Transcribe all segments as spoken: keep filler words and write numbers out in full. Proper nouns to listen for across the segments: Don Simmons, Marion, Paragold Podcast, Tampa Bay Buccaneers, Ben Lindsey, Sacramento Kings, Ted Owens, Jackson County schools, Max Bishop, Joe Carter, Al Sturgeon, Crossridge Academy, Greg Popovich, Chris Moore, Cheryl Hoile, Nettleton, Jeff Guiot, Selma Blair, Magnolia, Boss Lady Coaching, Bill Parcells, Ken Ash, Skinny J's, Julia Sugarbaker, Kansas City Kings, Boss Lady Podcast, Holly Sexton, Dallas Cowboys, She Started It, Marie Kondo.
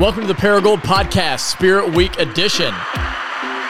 Welcome to the Paragold Podcast, Spirit Week edition.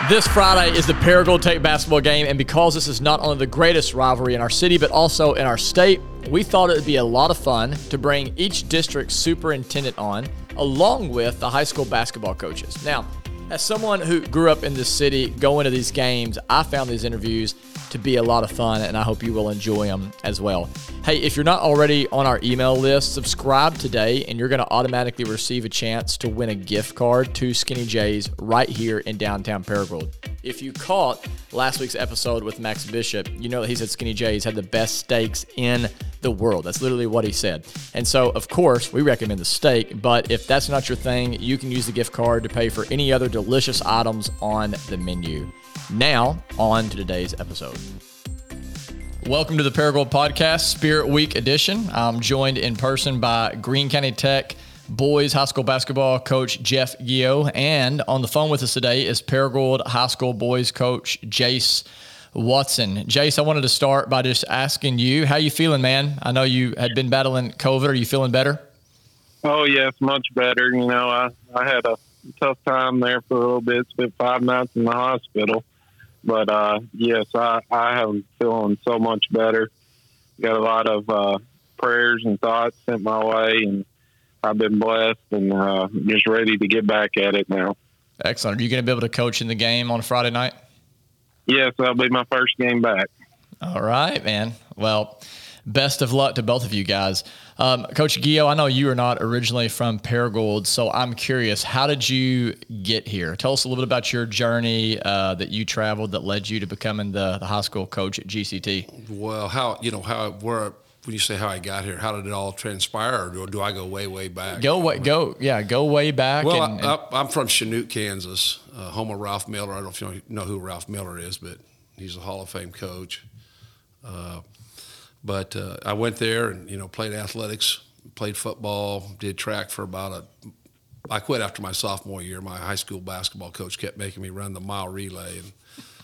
This Friday is the Paragould Tech basketball game, and because this is not only the greatest rivalry in our city, but also in our state, we thought it would be a lot of fun to bring each district's superintendent on, along with the high school basketball coaches. Now, as someone who grew up in this city, going to these games, I found these interviews to be a lot of fun, and I hope you will enjoy them as well. Hey, if you're not already on our email list, subscribe today, and you're going to automatically receive a chance to win a gift card to Skinny J's right here in downtown Paragould. If you caught last week's episode with Max Bishop, you know that he said Skinny J's had the best steaks in the world. That's literally what he said. And so, of course, we recommend the steak, but if that's not your thing, you can use the gift card to pay for any other delicious items on the menu. Now, on to today's episode. Welcome to the Paragold Podcast, Spirit Week edition. I'm joined in person by Greene County Tech boys high school basketball coach Jeff Guiot, and on the phone with us today is Paragould High School boys coach Jace Watson. Jace, I wanted to start by just asking you, how you feeling, man? I know you had been battling COVID. Are you feeling better? Oh, yes, much better. You know, I, I had a tough time there for a little bit, spent five nights in the hospital. But, uh, yes, I, I am feeling so much better. Got a lot of uh, prayers and thoughts sent my way, and I've been blessed and uh, just ready to get back at it now. Excellent. Are you going to be able to coach in the game on Friday night? Yes, that'll be my first game back. All right, man. Well, best of luck to both of you guys. Um, Coach Guiot, I know you are not originally from Paragould, so I'm curious, how did you get here? Tell us a little bit about your journey uh, that you traveled that led you to becoming the, the high school coach at G C T. Well, how, you know, how, where, when you say how I got here, how did it all transpire, or do, do I go way, way back? Go, way, go, yeah, go way back. Well, and, and I, I'm from Chanute, Kansas, uh, home of Ralph Miller. I don't know if you know who Ralph Miller is, but he's a Hall of Fame coach. Uh, but uh, I went there and, you know, played athletics, played football, did track for about a – I quit after my sophomore year. My high school basketball coach kept making me run the mile relay, and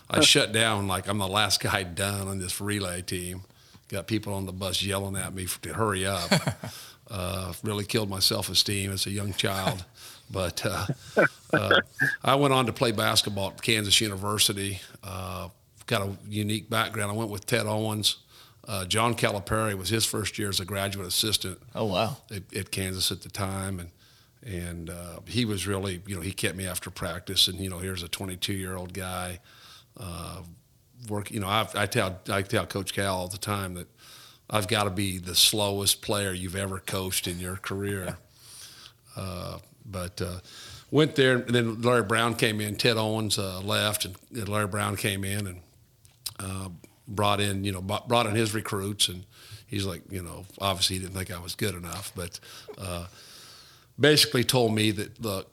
I shut down like I'm the last guy done on this relay team. Got people on the bus yelling at me to hurry up. Uh, really killed my self-esteem as a young child. But uh, uh, I went on to play basketball at Kansas University. Uh, got a unique background. I went with Ted Owens. Uh, John Calipari was his first year as a graduate assistant. Oh, wow. At, at Kansas at the time. And and uh, he was really, you know, he kept me after practice. And, you know, here's a twenty-two-year-old guy, uh Work, you know, I've, I tell I tell Coach Cal all the time that I've got to be the slowest player you've ever coached in your career. uh, but uh, went there, and then Larry Brown came in. Ted Owens uh, left, and, and Larry Brown came in and uh, brought in, you know, brought in his recruits, and he's like, you know, obviously he didn't think I was good enough, but uh, basically told me that, look,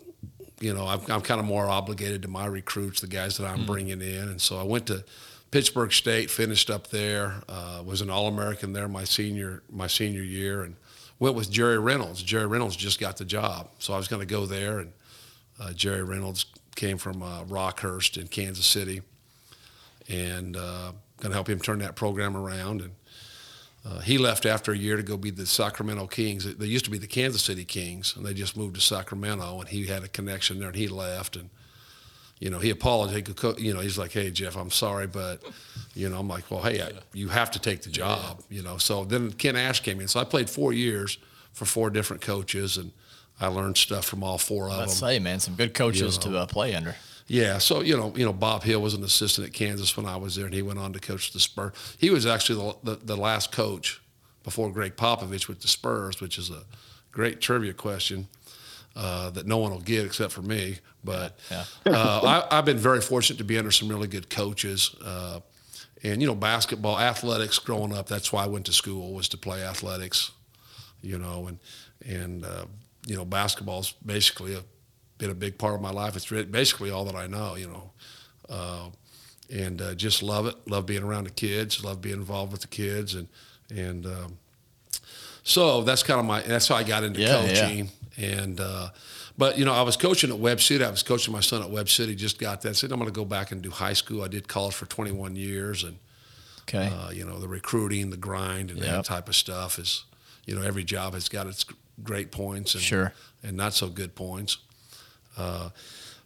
you know, I'm, I'm kind of more obligated to my recruits, the guys that I'm mm. bringing in, and so I went to Pittsburgh State, finished up there, uh, was an All-American there my senior my senior year, and went with Jerry Reynolds. Jerry Reynolds just got the job, so I was going to go there, and uh, Jerry Reynolds came from uh, Rockhurst in Kansas City, and uh, going to help him turn that program around. And uh, he left after a year to go be the Sacramento Kings. They used to be the Kansas City Kings, and they just moved to Sacramento, and he had a connection there, and he left, and you know, he apologized. You know, he's like, "Hey, Jeff, I'm sorry, but," you know, I'm like, "Well, hey, I, you have to take the job." You know, so then Ken Ash came in. So I played four years for four different coaches, and I learned stuff from all four of them. I'd say, man, some good coaches you know. to uh, play under. Yeah, so you know, you know, Bob Hill was an assistant at Kansas when I was there, and he went on to coach the Spurs. He was actually the the, the last coach before Greg Popovich with the Spurs, which is a great trivia question. Uh, that no one will get except for me. But yeah. uh, I, I've been very fortunate to be under some really good coaches. Uh, and, you know, basketball, athletics growing up, that's why I went to school, was to play athletics, you know. And, and uh, you know, basketball's basically a, been a big part of my life. It's basically all that I know, you know. Uh, and uh, just love it, love being around the kids, love being involved with the kids. And, and um, so that's kind of my – that's how I got into yeah, coaching. Yeah. And, uh, but, you know, I was coaching at Web City. I was coaching my son at Web City, just got that. I said, I'm going to go back and do high school. I did college for twenty-one years. And, okay. uh, you know, the recruiting, the grind, and yep. that type of stuff is, you know, every job has got its great points and, sure. and not so good points. Uh,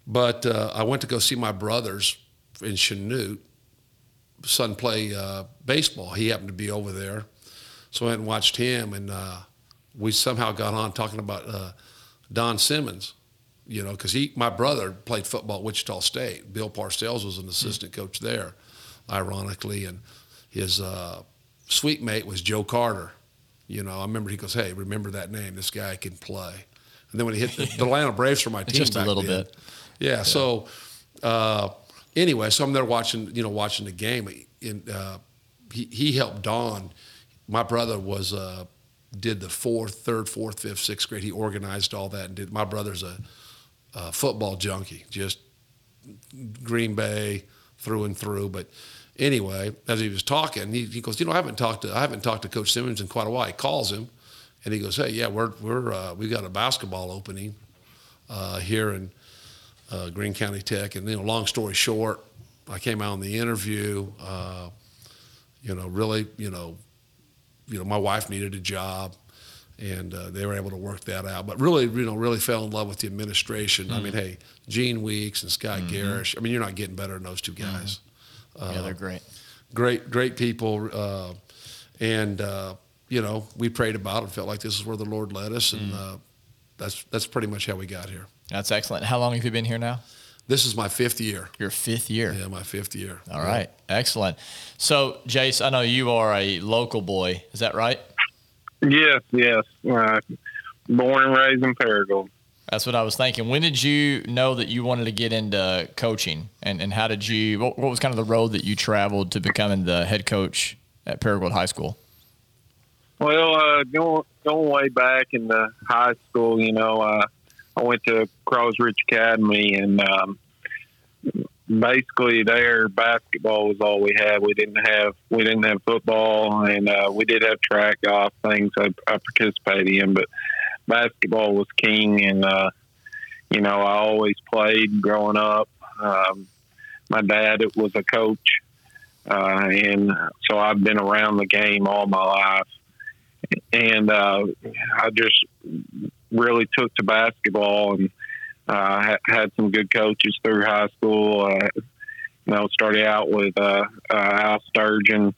but uh, I went to go see my brothers in Chanute, son play uh, baseball. He happened to be over there. So I went and watched him, and uh, we somehow got on talking about uh, Don Simmons, you know, because he, my brother played football at Wichita State. Bill Parcells was an assistant mm-hmm. coach there, ironically, and his uh, suite mate was Joe Carter. You know, I remember he goes, hey, remember that name. This guy can play. And then when he hit the, the Atlanta Braves for my team just back a little then, bit. Yeah, yeah. So uh, anyway, so I'm there watching, you know, watching the game. And uh, he, he helped Don. My brother was uh, did the fourth, third, fourth, fifth, sixth grade. He organized all that and did. My brother's a, a football junkie, just Green Bay through and through. But anyway, as he was talking, he, he goes, you know, I haven't talked to I haven't talked to Coach Simmons in quite a while. He calls him, and he goes, hey, yeah, we're we're uh, we got a basketball opening uh, here in uh, Greene County Tech. And you know, long story short, I came out on the interview. Uh, you know, really, you know. You know, my wife needed a job, and uh, they were able to work that out. But really, you know, really fell in love with the administration. Mm-hmm. I mean, hey, Gene Weeks and Scott mm-hmm. Garish. I mean, you're not getting better than those two guys. Mm-hmm. Yeah, uh, they're great. Great, great people. Uh, and, uh, you know, we prayed about it, felt like this is where the Lord led us, and mm-hmm. uh, that's that's pretty much how we got here. That's excellent. How long have you been here now? This is my fifth year. Your fifth year. Yeah, my fifth year. All yeah. right. Excellent. So, Jace, I know you are a local boy. Is that right? Yes, yes. Uh, born and raised in Paragould. That's what I was thinking. When did you know that you wanted to get into coaching? And, and how did you – what was kind of the road that you traveled to becoming the head coach at Paragould High School? Well, uh, going, going way back in the high school, you know, uh, I went to Crossridge Academy, and um, basically there basketball was all we had. We didn't have we didn't have football, and uh, we did have track off things I, I participated in, but basketball was king. And uh, you know, I always played growing up. Um, my dad was a coach, uh, and so I've been around the game all my life. And uh, I just really took to basketball, and uh, had some good coaches through high school. Uh, you know, started out with uh, uh, Al Sturgeon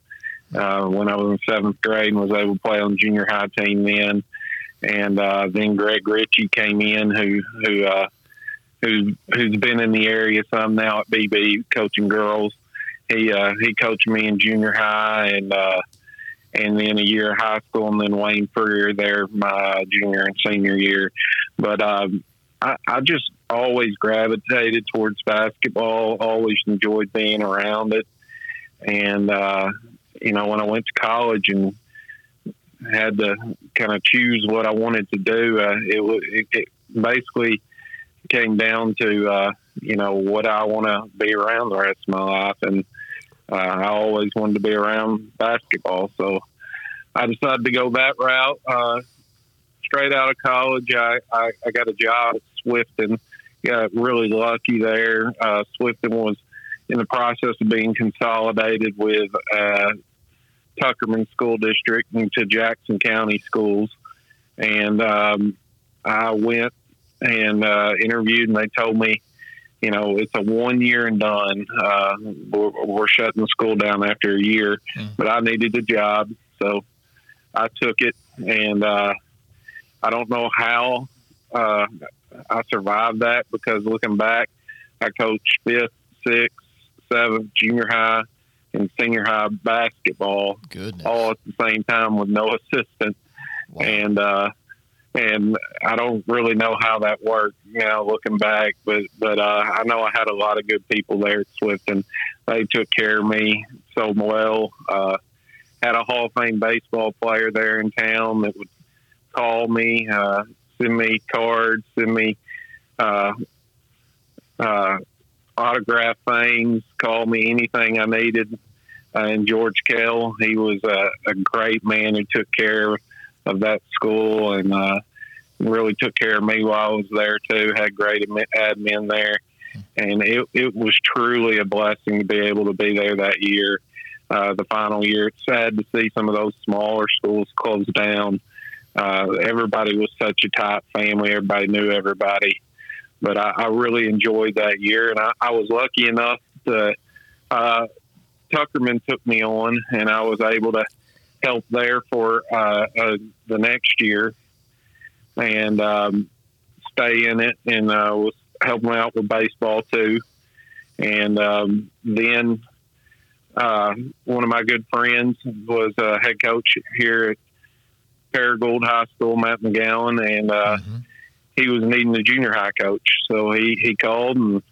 uh, when I was in seventh grade, and was able to play on the junior high team then. And uh, then Greg Ritchie came in, who who uh, who who's been in the area some now at B B coaching girls. He uh, he coached me in junior high, and. Uh, And then a year of high school, and then Wayne Furrier there my junior and senior year. But um, I, I just always gravitated towards basketball, always enjoyed being around it. And, uh, you know, when I went to college and had to kind of choose what I wanted to do, uh, it, it basically came down to, uh, you know, what I want to be around the rest of my life. And Uh, I always wanted to be around basketball, so I decided to go that route. Uh, straight out of college, I, I, I got a job at Swifton. Got really lucky there. Uh, Swifton was in the process of being consolidated with uh, Tuckerman School District into Jackson County Schools, and um, I went and uh, interviewed, and they told me, you know, it's a one year and done. Uh, we're, we're shutting the school down after a year, mm. but I needed the job, so I took it. And uh, I don't know how uh, I survived that, because looking back, I coached fifth, sixth, seventh, junior high, and senior high basketball. Goodness. All at the same time with no assistant. Wow. And uh, And I don't really know how that worked now, looking back, but but uh, I know I had a lot of good people there at Swifton. They took care of me so well. Uh, had a Hall of Fame baseball player there in town that would call me, uh, send me cards, send me uh, uh, autograph things, call me anything I needed. Uh, and George Kell, he was a, a great man who took care of of that school, and uh, really took care of me while I was there too. Had great admin there, and it, it was truly a blessing to be able to be there that year, uh, the final year. It's sad to see some of those smaller schools close down, Uh, everybody was such a tight family. Everybody knew everybody. But I, I really enjoyed that year, and I, I was lucky enough that uh, Tuckerman took me on, and I was able to help there for uh, uh, the next year and um, stay in it, and uh, was helping out with baseball too. And um, then uh, one of my good friends was a uh, head coach here at Paragould High School, Matt McGowan, and uh, mm-hmm. he was needing a junior high coach. So he, he called and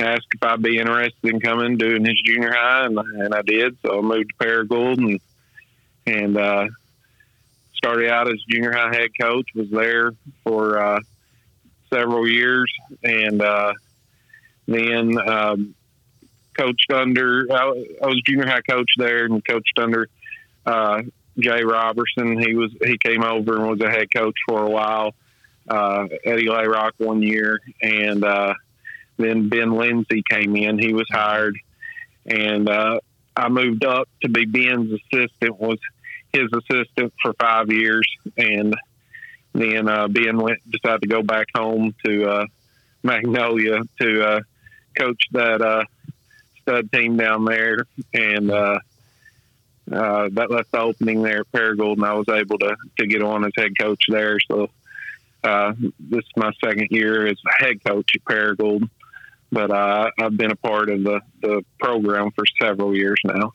asked if I'd be interested in coming doing his junior high, and, and I did. So I moved to Paragould and, and uh, started out as junior high head coach, was there for uh, several years, and uh, then um, coached under – I was junior high coach there and coached under uh, Jay Robertson. He was he came over and was a head coach for a while. Uh, Eddie Layrock one year, and uh, then Ben Lindsey came in. He was hired, and uh, I moved up to be Ben's assistant, was his assistant for five years, and then uh, Ben went, decided to go back home to uh, Magnolia to uh, coach that uh, stud team down there, and uh, uh, that left the opening there at Paragould, and I was able to, to get on as head coach there, so Uh, this is my second year as head coach at Paragould, but uh, I've been a part of the, the program for several years now.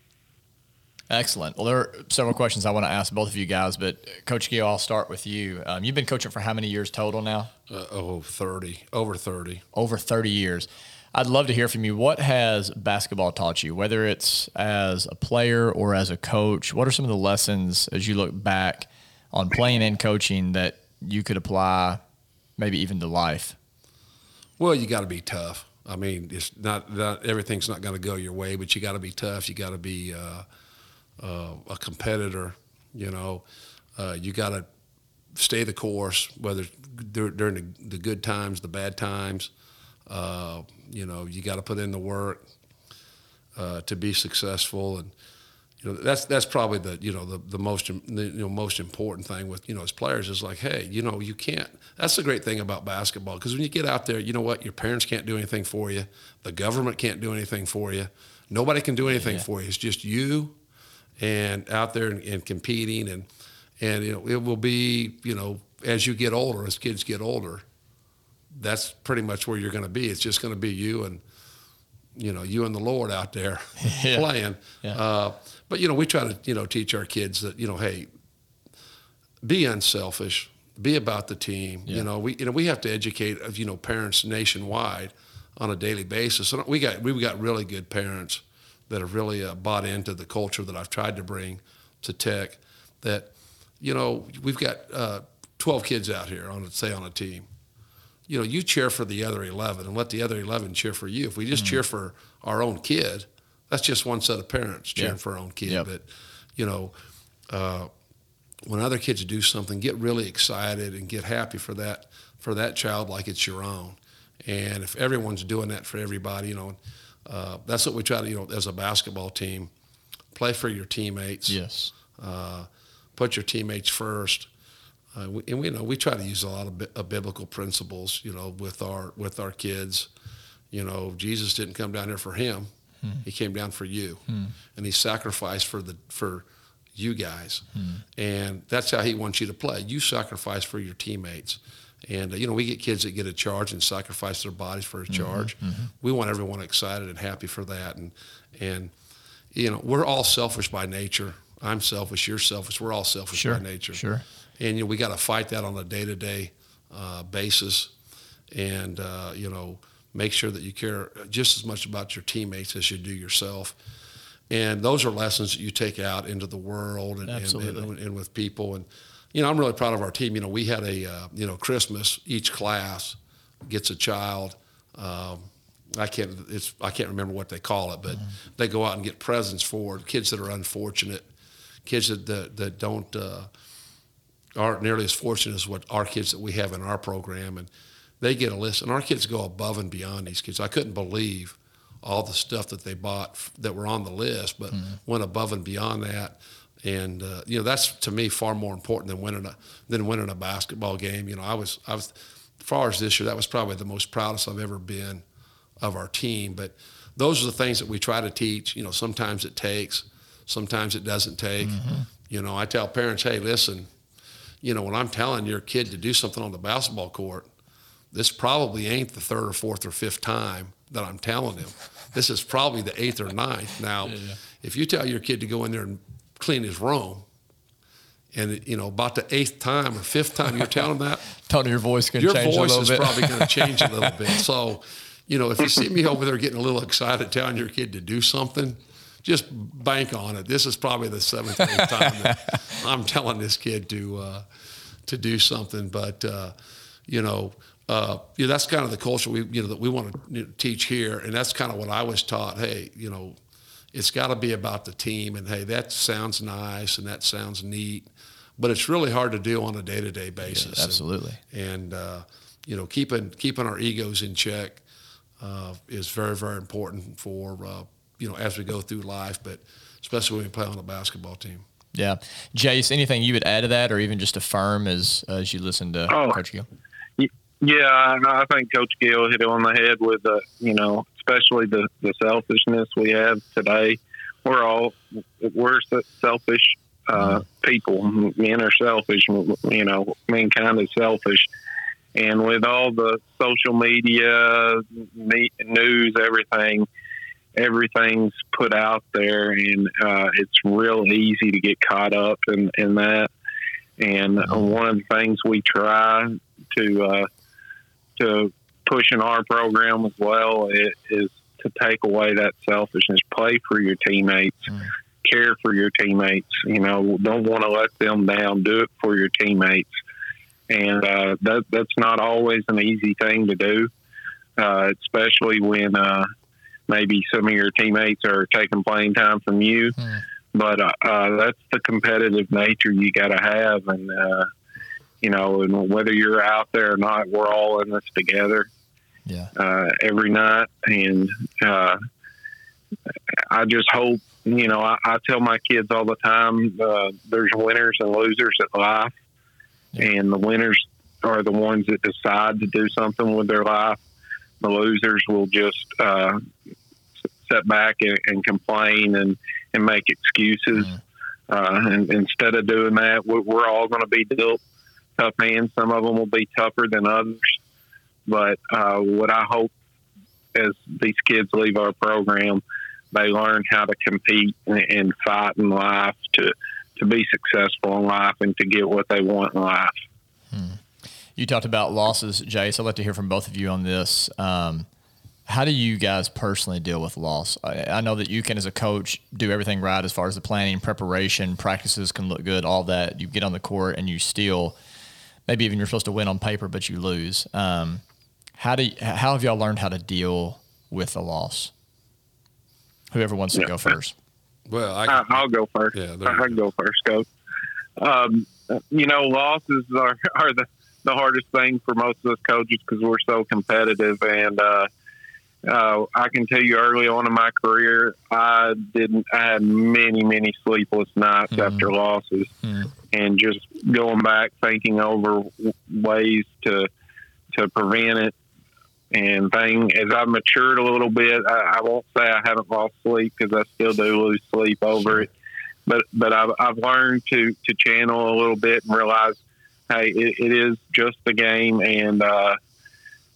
Excellent. Well, there are several questions I want to ask both of you guys, but Coach Guiot, I'll start with you. Um, you've been coaching for how many years total now? Uh, oh, thirty. Over thirty. Over thirty years. I'd love to hear from you. What has basketball taught you, whether it's as a player or as a coach? What are some of the lessons as you look back on playing and coaching that you could apply maybe even to life? Well, you got to be tough. I mean, it's not, not everything's not going to go your way, but you got to be tough. You got to be uh, uh, a competitor, you know. Uh, you got to stay the course, whether dur- during the, the good times, the bad times. Uh, you know, you got to put in the work uh, to be successful. And you know, that's that's probably the you know the the most the, you know most important thing with you know as players is like, hey, you know you can't. That's the great thing about basketball, because when you get out there, you know what, your parents can't do anything for you, the government can't do anything for you, nobody can do anything yeah. for you. It's just you and out there and, and competing and and you know it will be you know as you get older, as kids get older, that's pretty much where you're going to be. It's just going to be you and you know you and the Lord out there yeah. playing. Yeah. Uh, But, you know, we try to, you know, teach our kids that, you know, hey, be unselfish, be about the team. Yeah. You know, we you know we have to educate, you know, parents nationwide on a daily basis. So we got we've got really good parents that have really uh, bought into the culture that I've tried to bring to Tech that, you know, we've got uh, twelve kids out here, on say, on a team. You know, you cheer for the other eleven and let the other eleven cheer for you. If we just mm-hmm. cheer for our own kid, that's just one set of parents cheering yeah. for our own kid. Yep. But, you know, uh, when other kids do something, get really excited and get happy for that for that child like it's your own. And if everyone's doing that for everybody, you know, uh, that's what we try to, you know, as a basketball team, play for your teammates. Yes. Uh, put your teammates first. Uh, we, and, we, you know, we try to use a lot of, bi- of biblical principles, you know, with our with our kids. You know, Jesus didn't come down here for him. He came down for you, hmm. and he sacrificed for the for you guys, hmm. and that's how he wants you to play. You sacrifice for your teammates, and uh, you know we get kids that get a charge and sacrifice their bodies for a charge. Mm-hmm, mm-hmm. We want everyone excited and happy for that, and and you know we're all selfish by nature. I'm selfish. You're selfish. We're all selfish sure, by nature. Sure. And you know we got to fight that on a day-to-day uh, basis, and uh, you know. Make sure that you care just as much about your teammates as you do yourself. And those are lessons that you take out into the world and, and, and, and with people. And, you know, I'm really proud of our team. You know, we had a, uh, you know, Christmas, each class gets a child. Um, I can't it's I can't remember what they call it, but mm-hmm. they go out and get presents for kids that are unfortunate, kids that, that, that don't uh, aren't nearly as fortunate as what our kids that we have in our program. And they get a list, and our kids go above and beyond these kids. I couldn't believe all the stuff that they bought f- that were on the list, but mm-hmm. went above and beyond that And uh, you know, that's to me far more important than winning a than winning a basketball game. You know, I was I was as far as this year, that was probably the most proudest I've ever been of our team. But those are the things that we try to teach. You know, sometimes it takes, sometimes it doesn't take. Mm-hmm. You know, I tell parents, hey, listen, you know, when I'm telling your kid to do something on the basketball court, this probably ain't the third or fourth or fifth time that I'm telling him. This is probably the eighth or ninth. Now, yeah. if you tell your kid to go in there and clean his room, and, you know, about the eighth time or fifth time you're telling him that, Tony, your voice can your change voice a little bit. Your voice is probably going to change a little bit. So, you know, if you see me over there getting a little excited telling your kid to do something, just bank on it. This is probably the seventh or eighth time that I'm telling this kid to uh, to do something. But, uh, you know, uh, you know, that's kind of the culture we you know that we want to you know, teach here, and that's kind of what I was taught. Hey, you know, it's got to be about the team, and, hey, that sounds nice and that sounds neat, but it's really hard to do on a day-to-day basis. Yeah, absolutely. And, and uh, you know, keeping keeping our egos in check uh, is very, very important for, uh, you know, as we go through life, but especially when we play on a basketball team. Yeah. Jace, anything you would add to that or even just affirm as as you listen to oh, Coach Guiot? Yeah, I think Coach Guiot hit it on the head with, uh, you know, especially the, the selfishness we have today. We're all, we're selfish uh, people. Men are selfish, you know, mankind is selfish. And with all the social media, news, everything, everything's put out there, and uh, it's real easy to get caught up in, in that. And one of the things we try to, uh, to, pushing our program as well it is to take away that selfishness. Play for your teammates, mm. care for your teammates. You know, don't want to let them down. Do it for your teammates, and uh, that, that's not always an easy thing to do, uh, especially when uh, maybe some of your teammates are taking playing time from you. Mm. But uh, uh, that's the competitive nature you got to have, and uh, you know, and whether you're out there or not, we're all in this together. Yeah. Uh, every night. And uh, I just hope, you know, I, I tell my kids all the time, uh, there's winners and losers at life. Yeah. And the winners are the ones that decide to do something with their life. The losers will just uh, sit back and, and complain and, and make excuses. Mm. Uh, and instead of doing that, we're, we're all going to be dealt tough hands. Some of them will be tougher than others. But uh, what I hope as these kids leave our program, they learn how to compete and, and fight in life to to be successful in life and to get what they want in life. Hmm. You talked about losses, Jace. I'd like to hear from both of you on this. Um, how do you guys personally deal with loss? I, I know that you can, as a coach, do everything right as far as the planning, preparation, practices can look good, all that. You get on the court and you steal. Maybe even you're supposed to win on paper, but you lose. Um, how do you, how have y'all learned how to deal with a loss? Whoever wants to yeah. go first. Well, I can, I'll go first. Yeah, I can go. go first, Coach. Um, you know, losses are, are the, the hardest thing for most of us coaches because we're so competitive. And uh, uh, I can tell you, early on in my career, I didn't. I had many, many sleepless nights mm. after losses. Mm. And just going back, thinking over ways to to prevent it. And thing as I've matured a little bit, I, I won't say I haven't lost sleep because I still do lose sleep over it. But but I've, I've learned to, to channel a little bit and realize, hey, it, it is just the game, and uh,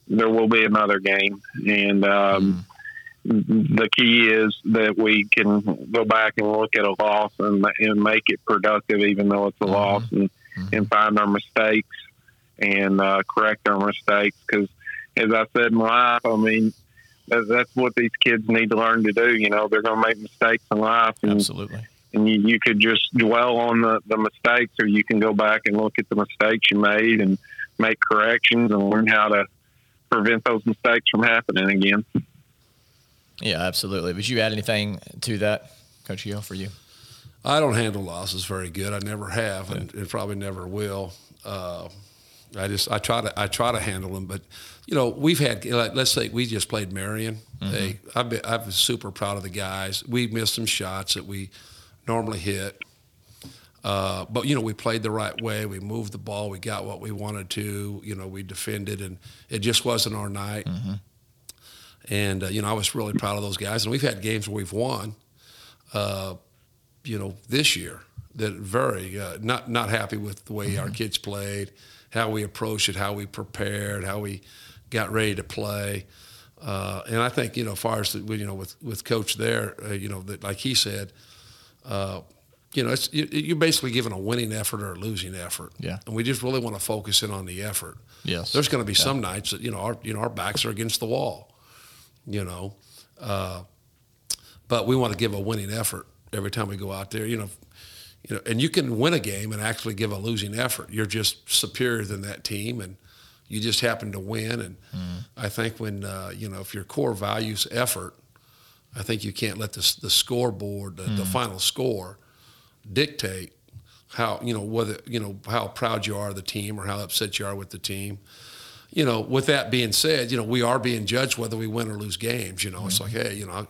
there will be another game. And um, mm. the key is that we can go back and look at a loss and, and make it productive, even though it's a mm. loss, and, mm. and find our mistakes and uh, correct our mistakes because, as I said in life, I mean, that's what these kids need to learn to do. You know, they're going to make mistakes in life. And, Absolutely. And you, you could just dwell on the, the mistakes, or you can go back and look at the mistakes you made and make corrections and learn how to prevent those mistakes from happening again. Yeah, absolutely. Would you add anything to that, Coach Hill, for you? I don't handle losses very good. I never have and, and probably never will. Uh, I just I try to I try to handle them, but you know we've had like, let's say we just played Marion. Mm-hmm. Hey, I've been, I've been super proud of the guys. We missed some shots that we normally hit. Uh, but, you know, we played the right way. We moved the ball. We got what we wanted to. You know, we defended, and it just wasn't our night. Mm-hmm. And, uh, you know, I was really proud of those guys. And we've had games where we've won, uh, you know, this year that very uh, not not happy with the way mm-hmm. our kids played, how we approached it, how we prepared, how we got ready to play. Uh, and I think, you know, as far as, you know, with, with Coach there, uh, you know, that like he said, uh, you know, it's, you, you're basically giving a winning effort or a losing effort. Yeah. And we just really want to focus in on the effort. Yes. There's going to be yeah. some nights that, you know, our, you know, our backs are against the wall. You know, uh, but we want to give a winning effort every time we go out there. You know, you know, and you can win a game and actually give a losing effort. You're just superior than that team, and you just happen to win. And mm. I think when uh, you know, if your core values effort, I think you can't let the the scoreboard, the, mm. the final score, dictate how you know whether you know how proud you are of the team or how upset you are with the team. You know, with that being said, you know, we are being judged whether we win or lose games. You know, mm-hmm. it's like, hey, you know,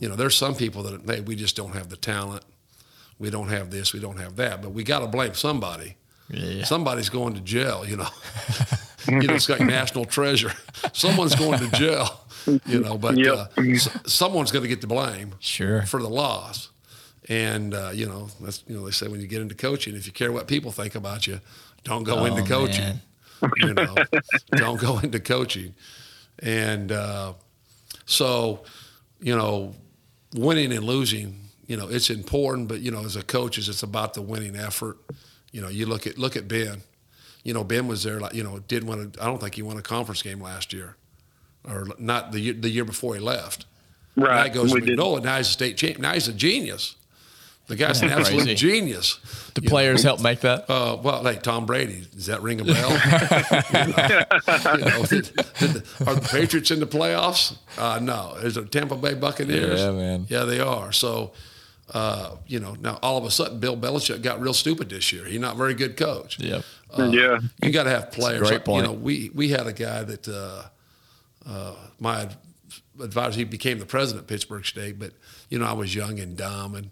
you know, there's some people that, hey, we just don't have the talent. We don't have this. We don't have that. But we got to blame somebody. Yeah. Somebody's going to jail, you know. You know, it's like national treasure. Someone's going to jail, you know, but yep. uh, s- someone's going to get the blame sure. for the loss. And, uh, you know, that's, you know, they say when you get into coaching, if you care what people think about you, don't go oh, into coaching. Man. You know, don't go into coaching. And uh, so, you know, winning and losing, you know, it's important. But, you know, as a coach, it's about the winning effort. You know, you look at look at Ben. You know, Ben was there, like, you know, did win a, I don't think he won a conference game last year or not the year, the year before he left. Right. Now he goes to Nola. Now he's a state champion. Now he's a genius. The guy's an absolute crazy. Genius. Do players know. Help make that? Uh, well, like Tom Brady, does that ring a bell? You know, you know, did, did the, are the Patriots in the playoffs? Uh, no. Is it Tampa Bay Buccaneers? Yeah, man. Yeah, they are. So, uh, you know, now all of a sudden Bill Belichick got real stupid this year. He's not a very good coach. Yep. Uh, yeah. You got to have players. Great like, point. You know, we, we had a guy that uh, uh, my advisor, he became the president of Pittsburgh State, but, you know, I was young and dumb and,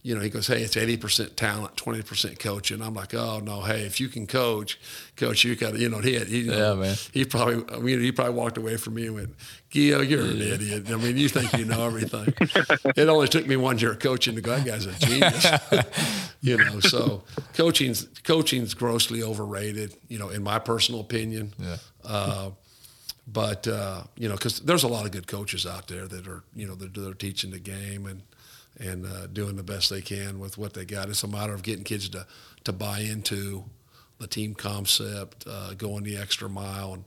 you know, he goes, hey, it's eighty percent talent, twenty percent coaching. I'm like, oh, no, hey, if you can coach, coach, you got to, you know, he had, he, you know, yeah, man. he probably, I mean, he probably walked away from me and went, Guiot, you're an idiot. I mean, you think you know everything. It only took me one year of coaching to go, that guy's a genius. You know, so coaching's, coaching's grossly overrated, you know, in my personal opinion. Yeah. Uh, but, uh, you know, because there's a lot of good coaches out there that are, you know, they're, they're teaching the game and, and uh, doing the best they can with what they got. It's a matter of getting kids to, to buy into the team concept, uh, going the extra mile and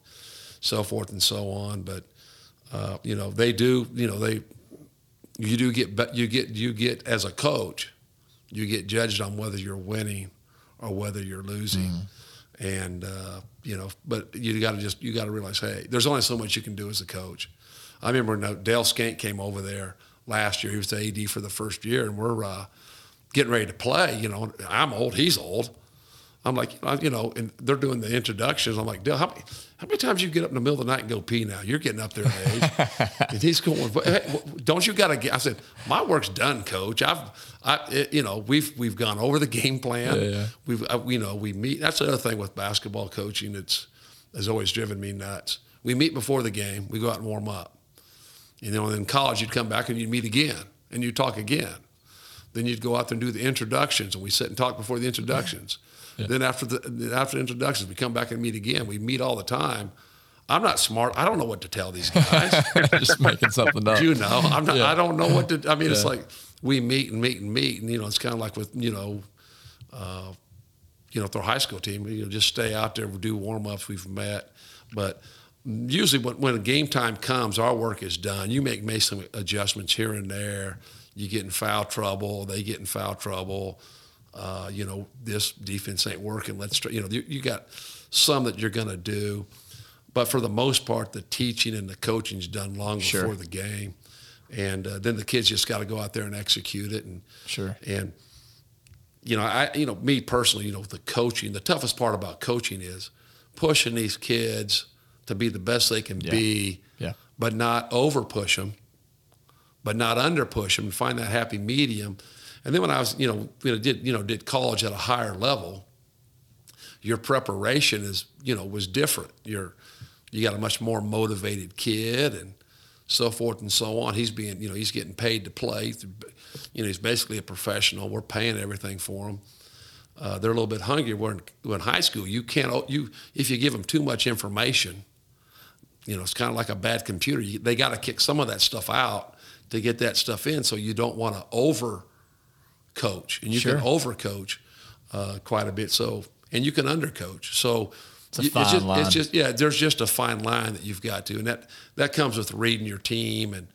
so forth and so on. But, uh, you know, they do, you know, they, you do get, you get, you get as a coach, you get judged on whether you're winning or whether you're losing. Mm-hmm. And, uh, you know, but you got to just, you got to realize, hey, there's only so much you can do as a coach. I remember no, Dale Skank came over there last year. He was the A D for the first year, and we're uh, getting ready to play. You know, I'm old, he's old. I'm like, you know, and they're doing the introductions. I'm like, Dale, how many, how many times you get up in the middle of the night and go pee now? You're getting up there in age. And he's going, hey, don't you got to get – I said, my work's done, Coach. I've, I, it, you know, we've we've gone over the game plan. Yeah, yeah. We've, I, you know, we meet. That's the other thing with basketball coaching that's has always driven me nuts. We meet before the game. We go out and warm up. You know, and in college, you'd come back and you'd meet again, and you'd talk again. Then you'd go out there and do the introductions, and we sit and talk before the introductions. Yeah. Then after the after introductions, we come back and meet again. We meet all the time. I'm not smart. I don't know what to tell these guys. Just making something up. You know, I'm not. Yeah. I don't know what to. I mean, yeah. It's like we meet and meet and meet, and you know, it's kind of like with you know, uh, you know, with our high school team, you know, just stay out there, we do warm ups. We've met, but. Usually when, when game time comes, our work is done. You make, make some adjustments here and there. You get in foul trouble. They get in foul trouble. Uh, you know, this defense ain't working. Let's, you know, you, you got some that you're going to do. But for the most part, the teaching and the coaching's done long sure. before the game. And uh, then the kids just got to go out there and execute it. And sure. And, you know, I, you know, me personally, you know, the coaching, the toughest part about coaching is pushing these kids to be the best they can yeah. be, yeah. but not over push them, but not under push them, find that happy medium. And then when I was, you know, you know, did, you know, did college at a higher level, your preparation is, you know, was different. You're, you got a much more motivated kid and so forth and so on. He's being, you know, he's getting paid to play. You know, he's basically a professional. We're paying everything for him. Uh, they're a little bit hungry. We're in, we're in high school. You can't, you, if you give them too much information, you know, it's kind of like a bad computer. You, they got to kick some of that stuff out to get that stuff in. So you don't want to over coach, and you sure. can over coach uh, quite a bit. So, and you can under coach. So it's a fine it's just, line. It's just, yeah, there's just a fine line that you've got to. And that, that comes with reading your team. And,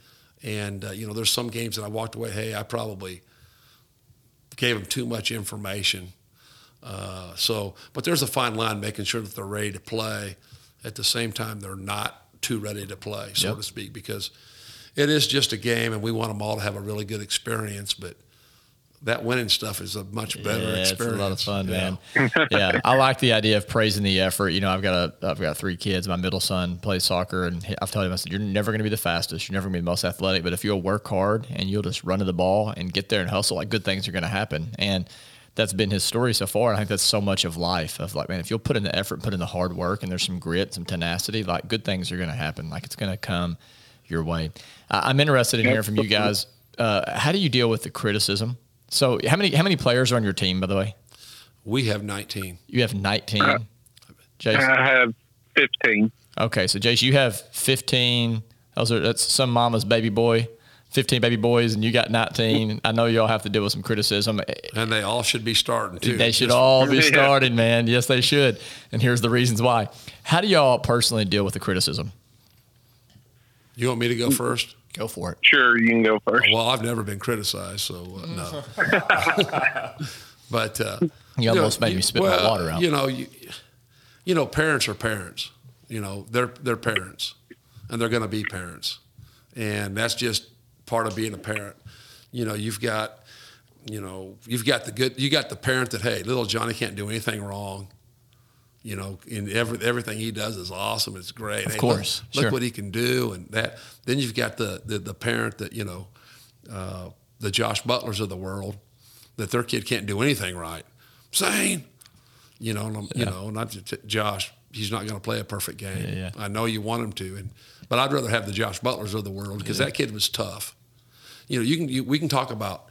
and uh, you know, there's some games that I walked away, hey, I probably gave them too much information. Uh, so, but there's a fine line, making sure that they're ready to play. At the same time, they're not too ready to play, so yep. to speak, because it is just a game, and we want them all to have a really good experience. But that winning stuff is a much better yeah, experience. It's a lot of fun, yeah. man. Yeah, I like the idea of praising the effort. You know, I've got a, I've got three kids. My middle son plays soccer, and I've told him, I said, you're never going to be the fastest. You're never going to be the most athletic, but if you'll work hard and you'll just run to the ball and get there and hustle, like, good things are going to happen. And that's been his story so far. And I think that's so much of life, of like, man, if you'll put in the effort, put in the hard work, and there's some grit, some tenacity, like, good things are going to happen. Like, it's going to come your way. Uh, I'm interested in hearing from you guys. Uh, how do you deal with the criticism? So how many, how many players are on your team, by the way? We have nineteen. You have nineteen. Uh, Jace? I have fifteen. Okay. So Jace, you have fifteen. Those are, that's some mama's baby boy. fifteen baby boys, and you got nineteen. I know y'all have to deal with some criticism. And they all should be starting, too. They should all be starting, man. Yes, they should. And here's the reasons why. How do y'all personally deal with the criticism? You want me to go first? Go for it. Sure, you can go first. Well, I've never been criticized, so uh, no. But uh, you almost you know, made me spit well, my water out. You know, you, you know, parents are parents. You know, they're they're parents, and they're going to be parents. And that's just part of being a parent. You know, you've got, you know, you've got the good, you got the parent that, hey, little Johnny can't do anything wrong. You know, and every, everything he does is awesome. It's great. Of hey, course. Look, sure. look what he can do. And that, then you've got the, the, the parent that, you know, uh, the Josh Butlers of the world, that their kid can't do anything right. Sane, you know, and yeah. you know, not to, Josh, he's not going to play a perfect game. Yeah, yeah. I know you want him to, and, but I'd rather have the Josh Butlers of the world, because yeah. that kid was tough. You know, you can you, we can talk about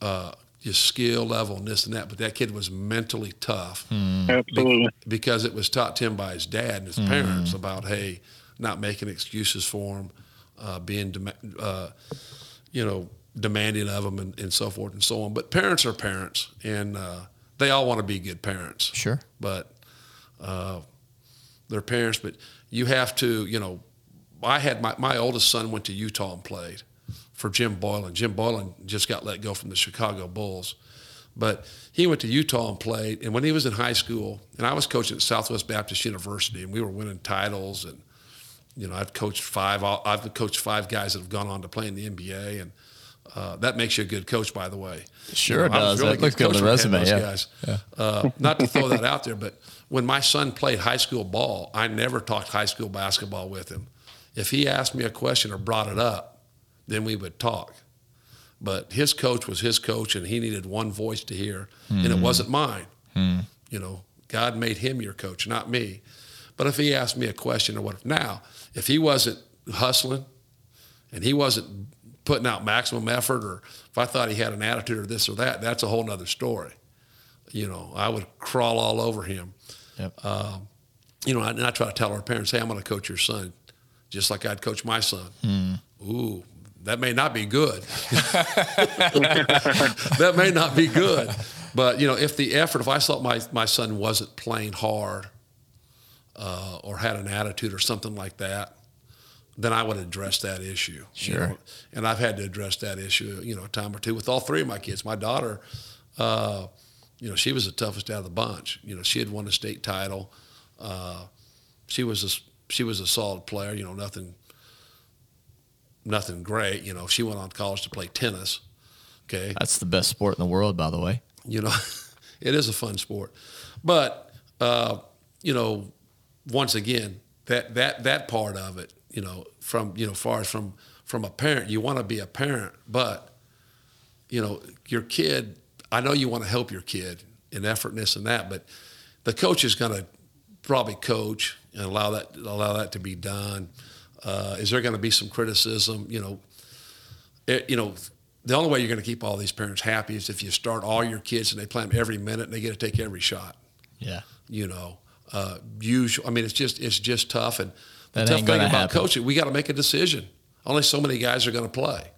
uh, your skill level and this and that, but that kid was mentally tough. Mm. Absolutely. Be- because it was taught to him by his dad and his mm. parents about, hey, not making excuses for him, uh, being, de- uh, you know, demanding of him, and, and so forth and so on. But parents are parents, and uh, they all want to be good parents. Sure. But uh, they're parents. But you have to, you know, I had my, my oldest son went to Utah and played for Jim Boylan. Jim Boylan just got let go from the Chicago Bulls. But he went to Utah and played. And when he was in high school, and I was coaching at Southwest Baptist University, and we were winning titles. And, you know, I've coached five I've coached five guys that have gone on to play in the N B A. And uh, that makes you a good coach, by the way. Sure, you know, it does. Really that looks good on the resume, yeah. Guys. yeah. Uh, not to throw that out there, but when my son played high school ball, I never talked high school basketball with him. If he asked me a question or brought it up, then we would talk. But his coach was his coach, and he needed one voice to hear, mm. and it wasn't mine. Mm. You know, God made him your coach, not me. But if he asked me a question or what, if, now, if he wasn't hustling and he wasn't putting out maximum effort, or if I thought he had an attitude or this or that, that's a whole nother story. You know, I would crawl all over him. Yep. Um, you know, and I try to tell our parents, hey, I'm going to coach your son just like I'd coach my son. Mm. Ooh. That may not be good. That may not be good. But, you know, if the effort, if I thought my, my son wasn't playing hard uh, or had an attitude or something like that, then I would address that issue. Sure. You know? And I've had to address that issue, you know, a time or two with all three of my kids. My daughter, uh, you know, she was the toughest out of the bunch. You know, she had won a state title. Uh, she was a, she was a solid player, you know, nothing – nothing great. You know, she went on to college to play tennis. Okay. That's the best sport in the world, by the way. You know, it is a fun sport. But, uh, you know, once again, that, that, that part of it, you know, from, you know, far as from, from a parent, you want to be a parent, but you know, your kid, I know you want to help your kid in effort and this and that, but the coach is going to probably coach and allow that allow that to be done. Uh, is there going to be some criticism? You know, it, you know, the only way you're going to keep all these parents happy is if you start all your kids and they play them every minute and they get to take every shot. Yeah. You know, uh, usual. I mean, it's just it's just tough. And the tough thing about happen. coaching, we got to make a decision. Only so many guys are going to play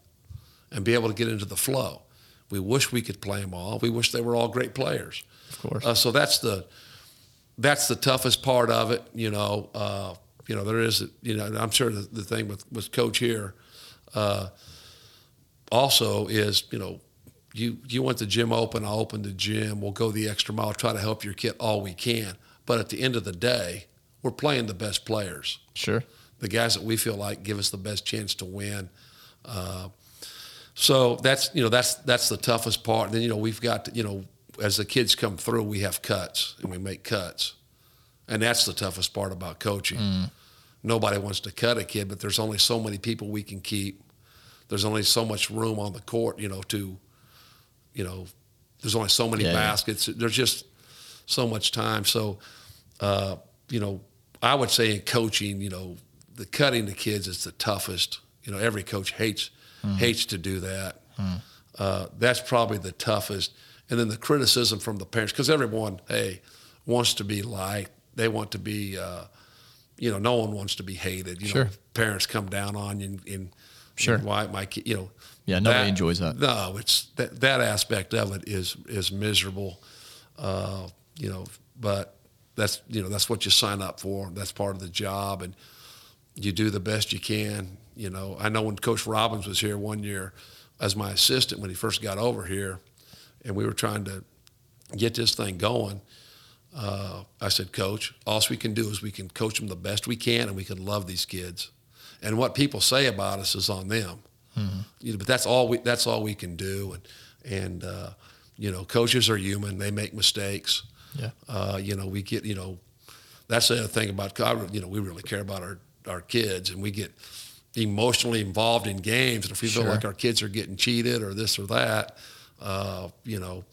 and be able to get into the flow. We wish we could play them all. We wish they were all great players. Of course. Uh, so that's the that's the toughest part of it. You know, uh, you know there is. You know, I'm sure the, the thing with, with Coach here uh, also is, you know, you you want the gym open. I'll open the gym. We'll go the extra mile. Try to help your kid all we can. But at the end of the day, we're playing the best players. Sure. The guys that we feel like give us the best chance to win. Uh, so that's, you know, that's, that's the toughest part. And then, you know, we've got, to, you know, as the kids come through, we have cuts and we make cuts. And that's the toughest part about coaching. Mm. Nobody wants to cut a kid, but there's only so many people we can keep. There's only so much room on the court, you know, to, you know, there's only so many yeah, baskets. Yeah. There's just so much time. So, uh, you know, I would say in coaching, you know, the cutting the kids is the toughest. You know, every coach hates mm. hates to do that. Mm. Uh, that's probably the toughest. And then the criticism from the parents, because everyone, hey, wants to be liked. They want to be, uh, you know, no one wants to be hated. You sure. know, parents come down on you and, and sure. why my kid, you know. Yeah, nobody that, enjoys that. No, it's that, that aspect of it is is miserable, uh, you know, but that's, you know, that's what you sign up for. That's part of the job. And you do the best you can. You know, I know when Coach Robbins was here one year as my assistant when he first got over here and we were trying to get this thing going, uh, I said, Coach, all we can do is we can coach them the best we can and we can love these kids. And what people say about us is on them. Mm-hmm. You know, but that's all we that's all we can do. And, and uh, you know, coaches are human. They make mistakes. Yeah. Uh, you know, we get, you know, that's the other thing about, you know, we really care about our, our kids and we get emotionally involved in games. And if we sure. feel like our kids are getting cheated or this or that, uh, you know,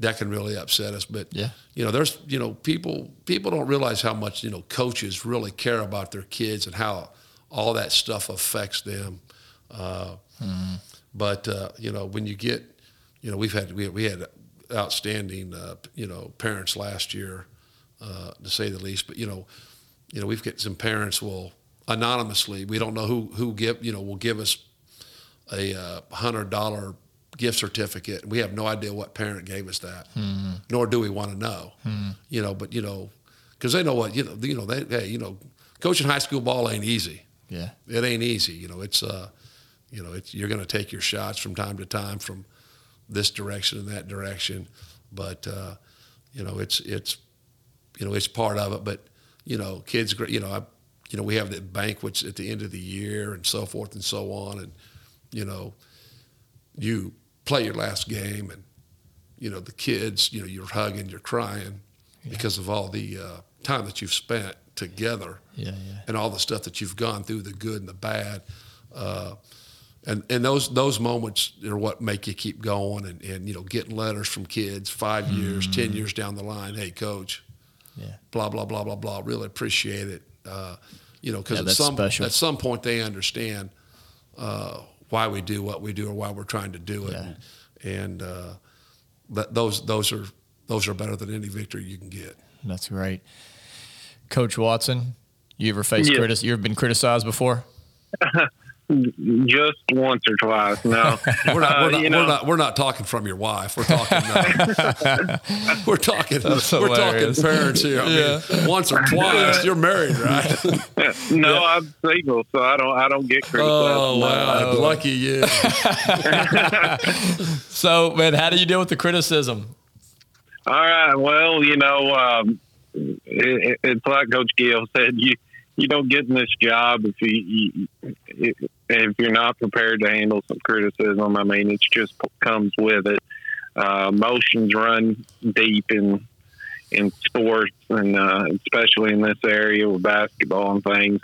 that can really upset us. But, yeah. you know, there's, you know, people, people don't realize how much, you know, coaches really care about their kids and how all that stuff affects them. Uh, mm-hmm. But, uh, you know, when you get, you know, we've had, we, we had outstanding, uh, you know, parents last year, uh, to say the least, but, you know, you know, we've got some parents will anonymously, we don't know who, who give, you know, will give us a uh, one hundred dollars gift certificate. We have no idea what parent gave us that, mm-hmm. nor do we want to know, mm-hmm. you know, but, you know, because they know what, you know, you know, they, hey, you know, coaching high school ball ain't easy. Yeah. It ain't easy. You know, it's, uh, you know, it's, you're going to take your shots from time to time from this direction and that direction. But, uh, you know, it's, it's, you know, it's part of it, but, you know, kids, you know, I, you know, we have the banquets at the end of the year and so forth and so on. And, you know, you play your last game and, you know, the kids, you know, you're hugging, you're crying yeah. because of all the uh, time that you've spent together yeah, yeah. and all the stuff that you've gone through, the good and the bad. Uh, and, and those, those moments are what make you keep going and, and, you know, getting letters from kids five mm-hmm. years, ten years down the line. Hey, Coach. Yeah. Blah blah blah blah blah. Really appreciate it, uh, you know, because yeah, at some special. at some point they understand uh, why we do what we do or why we're trying to do it, yeah. and, and uh, but those those are those are better than any victory you can get. That's right, Coach Watson. You ever faced yeah. criticism? You've been criticized before? Just once or twice. No, we're not. We're not, uh, we're, not we're not talking from your wife. We're talking. Uh, we're talking. We're talking parents here. I yeah. mean, once or twice. You're married, right? No, yeah. I'm single, so I don't. I don't get criticized. Oh wow, no. Lucky you. So, man, how do you deal with the criticism? All right. Well, you know, um, it, it's like Coach Gill said. You you don't get in this job if you. you it, if you're not prepared to handle some criticism. I mean, it just comes with it. Uh, emotions run deep in in sports, and uh, especially in this area with basketball and things.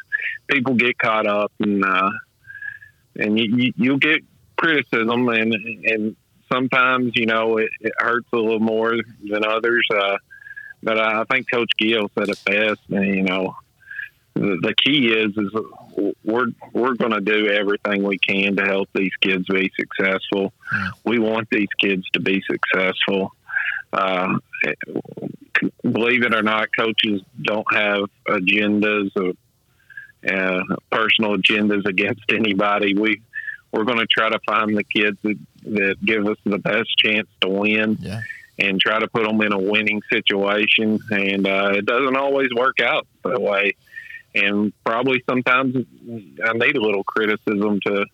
People get caught up, and uh, and you, you, you'll get criticism, and and sometimes, you know, it, it hurts a little more than others. Uh, but I think Coach Guiot said it best, and, you know, the, the key is is we're we're going to do everything we can to help these kids be successful. Yeah. We want these kids to be successful. Uh, believe it or not, coaches don't have agendas or uh, personal agendas against anybody. We we're going to try to find the kids that, that give us the best chance to win, yeah, and try to put them in a winning situation. And uh, it doesn't always work out that way. And probably sometimes I need a little criticism to,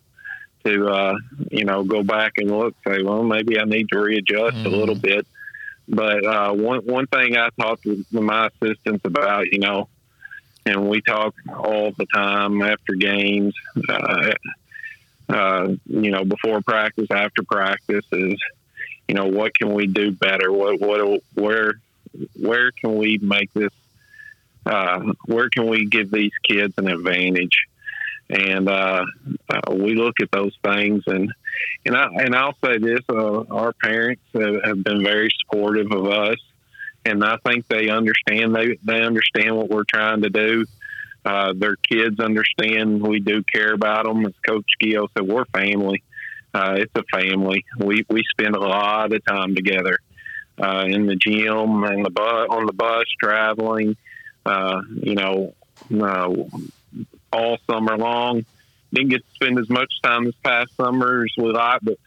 to uh, you know, go back and look, say, well, maybe I need to readjust mm-hmm. a little bit. But uh, one one thing I talked to my assistants about, you know, and we talk all the time after games, uh, uh, you know, before practice, after practice, is, you know, what can we do better? What what where where can we make this? Uh, where can we give these kids an advantage? And uh, uh, we look at those things, and and I and I'll say this: uh, our parents have, have been very supportive of us, and I think they understand. They they understand what we're trying to do. Uh, their kids understand we do care about them. As Coach Guiot said, we're family. Uh, it's a family. We we spend a lot of time together uh, in the gym and the bus on the bus traveling. Uh, you know. Uh, all summer long. Didn't get to spend as much time this past summer as we like, but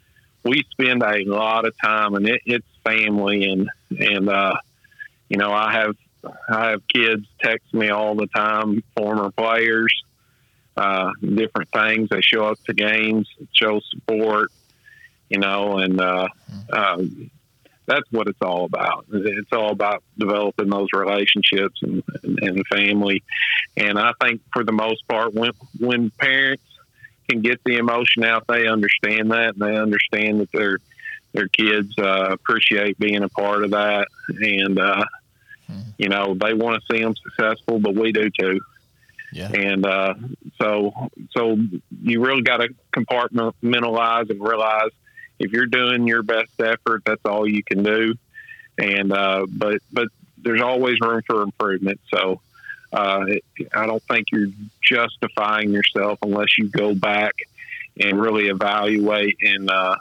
we spend a lot of time, and it, it's family. And, and uh, you know, I have I have kids text me all the time, former players, uh, different things. They show up to games, show support, you know, and uh, uh, that's what it's all about. It's all about developing those relationships and, and, and family. And I think for the most part, when, when parents can get the emotion out, they understand that, and they understand that their their kids uh, appreciate being a part of that. And, uh, mm-hmm. you know, they want to see them successful, but we do too. Yeah. And uh, so, so you really got to compartmentalize and realize if you're doing your best effort, that's all you can do. And uh, but but there's always room for improvement. So uh, it, I don't think you're justifying yourself unless you go back and really evaluate and uh,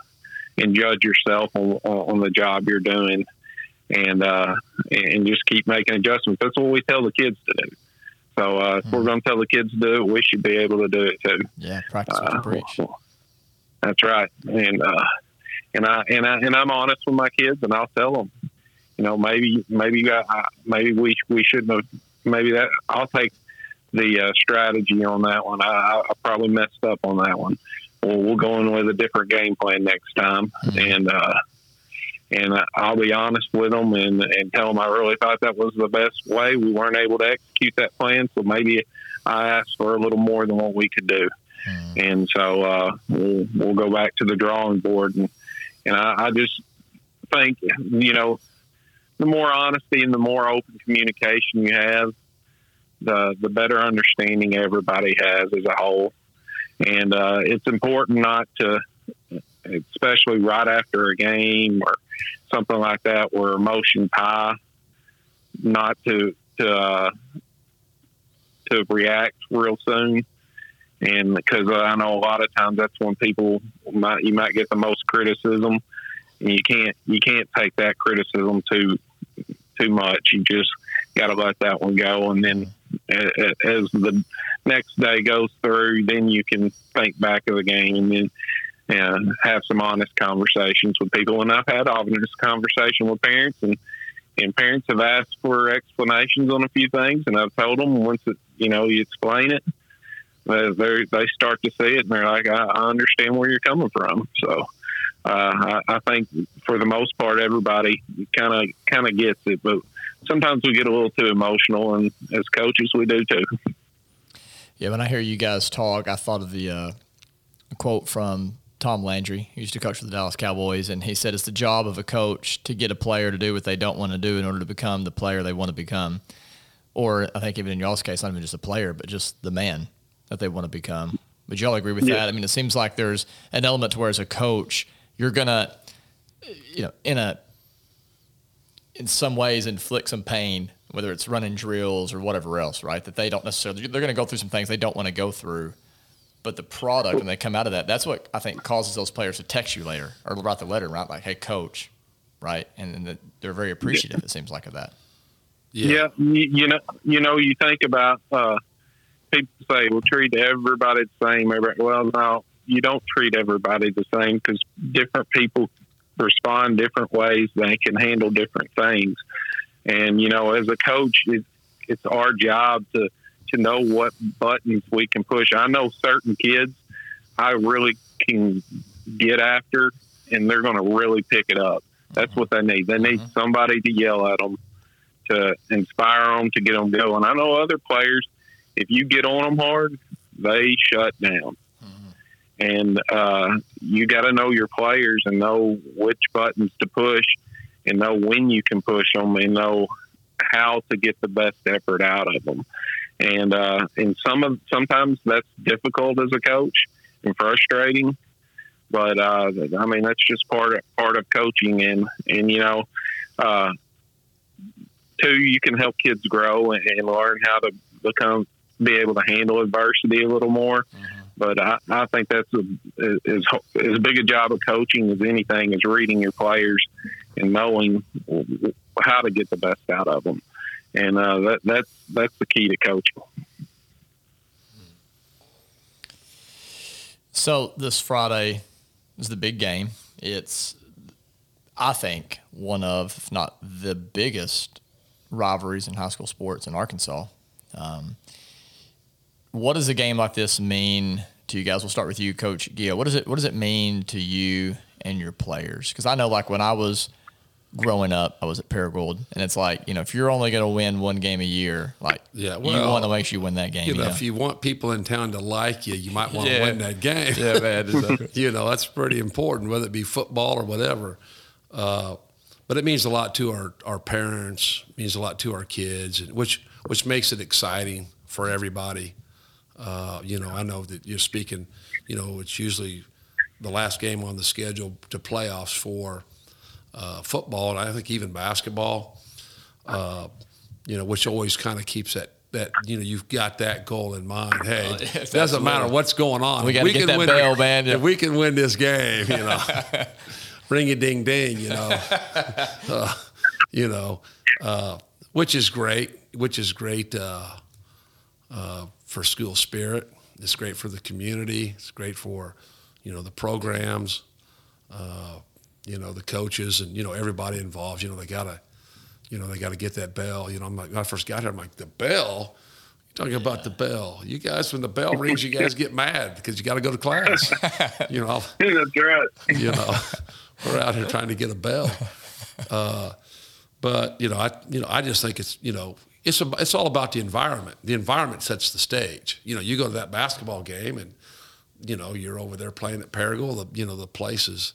and judge yourself on, on the job you're doing, and uh, and just keep making adjustments. That's what we tell the kids to do. So uh, mm-hmm. if we're going to tell the kids to do it, we should be able to do it too. Yeah, practice what you preach. Uh, that's right. And uh, And I and I and I'm honest with my kids, and I'll tell them, you know, maybe maybe you got, maybe we we shouldn't have, maybe that I'll take the uh, strategy on that one. I, I probably messed up on that one. Well, we'll go in with a different game plan next time, mm-hmm. and uh, and I'll be honest with them and and tell them I really thought that was the best way. We weren't able to execute that plan, so maybe I asked for a little more than what we could do, mm-hmm. and so uh, we'll we'll go back to the drawing board. And. And I, I just think, you know, the more honesty and the more open communication you have, the the better understanding everybody has as a whole. And uh, it's important not to, especially right after a game or something like that where emotion's high, not to to uh, to react real soon. And because I know a lot of times that's when people might, you might get the most criticism, and you can't you can't take that criticism too too much. You just got to let that one go, and then as the next day goes through, then you can think back of the game and then and have some honest conversations with people. And I've had honest conversation with parents, and and parents have asked for explanations on a few things, and I've told them once it, you know you explain it. They they start to see it, and they're like, I, I understand where you're coming from. So uh, I, I think for the most part, everybody kind of kind of gets it. But sometimes we get a little too emotional, and as coaches, we do too. Yeah, when I hear you guys talk, I thought of the uh, quote from Tom Landry. He used to coach for the Dallas Cowboys, and he said it's the job of a coach to get a player to do what they don't want to do in order to become the player they want to become. Or I think even in y'all's case, not even just a player, but just the man that they want to become. Would you all agree with yeah. that? I mean, it seems like there's an element to where as a coach, you're going to, you know, in a, in some ways inflict some pain, whether it's running drills or whatever else, right? That they don't necessarily, they're going to go through some things they don't want to go through, but the product when they come out of that, that's what I think causes those players to text you later or write the letter, right? Like, hey, coach, right? And, and the, they're very appreciative, yeah. it seems like, of that. Yeah. yeah you, you know, you know, you think about, uh, people say, well, treat everybody the same. Well, no, you don't treat everybody the same because different people respond different ways. They can handle different things. And, you know, as a coach, it, it's our job to, to know what buttons we can push. I know certain kids I really can get after, and they're going to really pick it up. That's mm-hmm. what they need. They need mm-hmm. somebody to yell at them, to inspire them, to get them going. I know other players, if you get on them hard, they shut down. Mm-hmm. And uh, you got to know your players and know which buttons to push and know when you can push them and know how to get the best effort out of them. And uh, and some of sometimes that's difficult as a coach and frustrating, but uh, I mean that's just part of, part of coaching. And and you know, uh, two, you can help kids grow and, and learn how to become be able to handle adversity a little more. Mm-hmm. But I, I think that's a, as as big a job of coaching as anything is reading your players and knowing how to get the best out of them. And uh, that, that's that's the key to coaching. So this Friday is the big game. It's, I think, one of, if not the biggest, rivalries in high school sports in Arkansas. Um, what does a game like this mean to you guys? We'll start with you, Coach Guiot. What does it What does it mean to you and your players? Because I know, like, when I was growing up, I was at Paragould, and it's like, you know, if you're only going to win one game a year, like, yeah, well, you want to make sure you win that game. You know, you know, if you want people in town to like you, you might want to yeah. win that game. Yeah, man. So, you know, that's pretty important, whether it be football or whatever. Uh, but it means a lot to our, our parents, it means a lot to our kids, which which makes it exciting for everybody. Uh, you know, I know that you're speaking, you know, it's usually the last game on the schedule to playoffs for Uh, football, and I think even basketball, uh, you know, which always kind of keeps that, that, you know, you've got that goal in mind. Hey, it uh, doesn't matter what's going on. We got to get that bell, man. If we can win this game, you know, ring-a-ding-ding, you know, uh, you know, uh, which is great, which is great uh, uh, for school spirit. It's great for the community. It's great for, you know, the programs, uh, you know, the coaches and, you know, everybody involved. You know, they got to, you know, they got to get that bell. You know, I'm like, when I first got here, I'm like, the bell? You're talking yeah. about the bell. You guys, when the bell rings, you guys get mad because you got to go to class. You know, you know, we're out here trying to get a bell. Uh, but, you know, I, you know, I just think it's, you know, it's, a, it's all about the environment. The environment sets the stage. You know, you go to that basketball game and, you know, you're over there playing at Paragould, the, you know, the place is,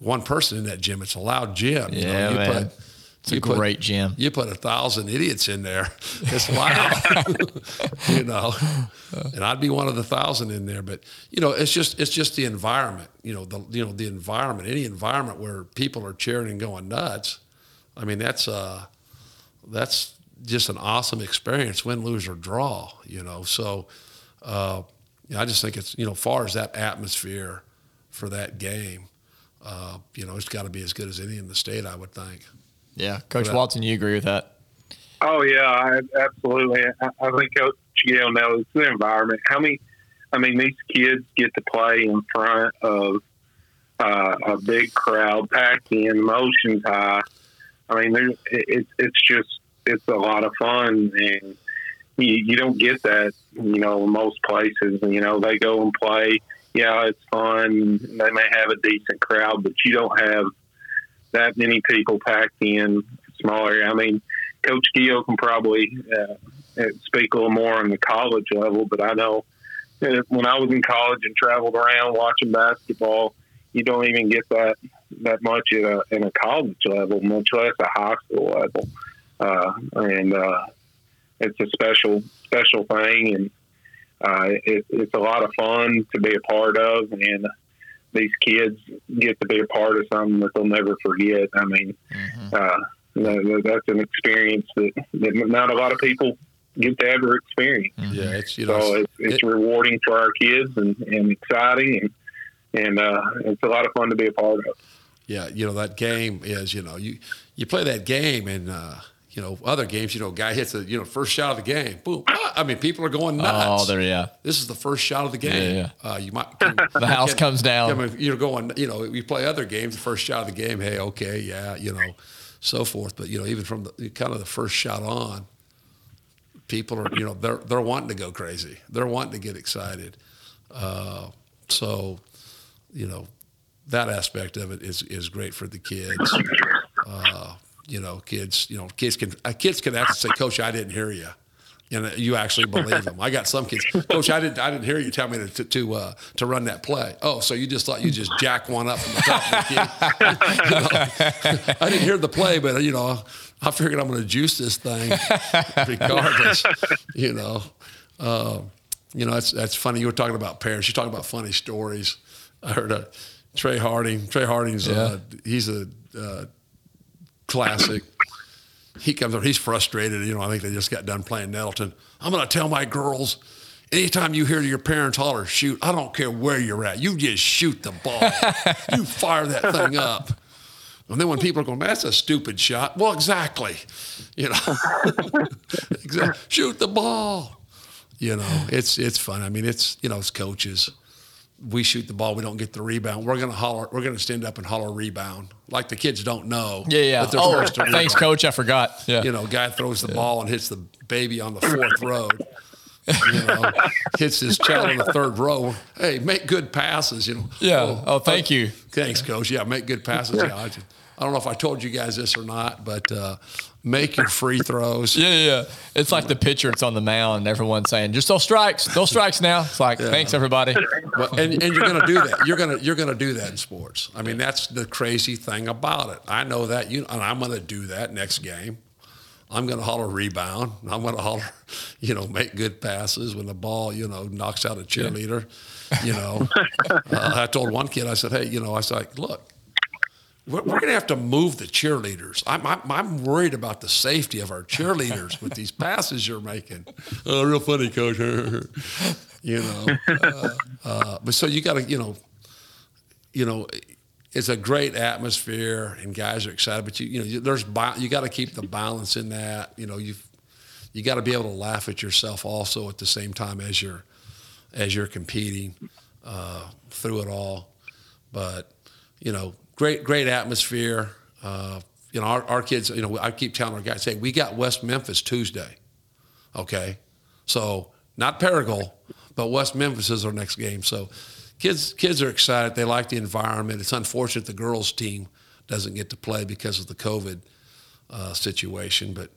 one person in that gym. It's a loud gym. You yeah, know, you man. Put, it's you a great put, gym. You put a thousand idiots in there. It's loud, you know, and I'd be one of the thousand in there. But, you know, it's just, it's just the environment, you know, the, you know, the environment, any environment where people are cheering and going nuts. I mean, that's, uh, that's just an awesome experience, win, lose, or draw, you know? So, uh, you know, I just think it's, you know, far as that atmosphere for that game, Uh, you know, it's got to be as good as any in the state, I would think. Yeah. Coach but, Watson, you agree with that? Oh, yeah, I, absolutely. I, I think Coach Guiot knows the environment. How many, I mean, these kids get to play in front of uh, a big crowd, packed in, motions high. I mean, it, it, it's just, it's a lot of fun. And you, you don't get that, you know, in most places. You know, they go and play. Yeah, it's fun. They may have a decent crowd, but you don't have that many people packed in a small area. I mean, Coach Guiot can probably uh, speak a little more on the college level, but I know when I was in college and traveled around watching basketball, you don't even get that that much in a, in a college level, much less a high school level. Uh, and uh, it's a special, special thing. And uh, it, it's a lot of fun to be a part of, and these kids get to be a part of something that they'll never forget. I mean, mm-hmm. uh, that, that's an experience that, that not a lot of people get to ever experience. Yeah, it's, you know, so it's, it's it, rewarding for our kids and, and exciting, and, and uh, it's a lot of fun to be a part of. Yeah, you know, that game is, you know, you, you play that game and, uh, you know, other games, you know, guy hits a, you know, first shot of the game. Boom. Ah, I mean, people are going nuts. Oh, there, yeah. This is the first shot of the game. Yeah, yeah. Uh, you might. Can, the house can, comes down. Can, I mean, you're going, you know, you play other games, the first shot of the game. Hey, okay, yeah, you know, so forth. But, you know, even from the kind of the first shot on, people are, you know, they're, they're wanting to go crazy. They're wanting to get excited. Uh, so, you know, that aspect of it is, is great for the kids. Uh, You know, kids. You know, kids can uh, kids can actually say, "Coach, I didn't hear you," and uh, you actually believe them. I got some kids, "Coach, I didn't, I didn't hear you tell me to to to, uh, to run that play." Oh, so you just thought you just jack one up from the top of the kid? You know, I didn't hear the play, but you know, I figured I'm going to juice this thing regardless. You know, um, you know that's that's funny. You were talking about parents. You're talking about funny stories. I heard a Trey Harding. Trey Harding's yeah. uh, he's a uh, classic. He comes over, he's frustrated. You know, I think they just got done playing Nettleton. "I'm going to tell my girls, anytime you hear your parents holler, shoot, I don't care where you're at. You just shoot the ball. You fire that thing up." And then when people are going, "That's a stupid shot." Well, exactly. You know, exactly. Shoot the ball. You know, it's, it's fun. I mean, it's, you know, it's coaches. We shoot the ball, we don't get the rebound. We're gonna holler. We're gonna stand up and holler rebound, like the kids don't know. Yeah, yeah. That oh, first thanks, Coach. I forgot. Yeah. You know, guy throws the yeah. ball and hits the baby on the fourth row. You know, hits his child on the third row. Hey, make good passes. You know. Yeah. Oh, oh thank oh, you. Thanks, Coach. Yeah, make good passes. Yeah. I, just, I don't know if I told you guys this or not, but uh, make your free throws. Yeah, yeah. It's like the pitcher that's on the mound and everyone's saying, "Just those strikes, those strikes now." It's like, yeah. thanks, everybody. Well, and, and you're going to do that. You're going to you're going to do that in sports. I mean, that's the crazy thing about it. I know that, you, and I'm going to do that next game. I'm going to holler rebound. I'm going to holler, you know, make good passes when the ball, you know, knocks out a cheerleader. Yeah. You know, uh, I told one kid, I said, "Hey, you know," I was like, "Look, we're going to have to move the cheerleaders. I'm, I'm, I'm worried about the safety of our cheerleaders with these passes you're making." "Oh, real funny, Coach." You know, uh, uh, but so you got to, you know, you know, it's a great atmosphere and guys are excited, but you, you know, you, there's, you got to keep the balance in that. You know, you've, you got to be able to laugh at yourself also at the same time as you're, as you're competing uh, through it all. But, you know, Great, great atmosphere. Uh, you know, our, our kids, you know, I keep telling our guys, "Hey, we got West Memphis Tuesday." Okay. So not Paragould, but West Memphis is our next game. So kids, kids are excited. They like the environment. It's unfortunate the girls team doesn't get to play because of the COVID uh, situation. But,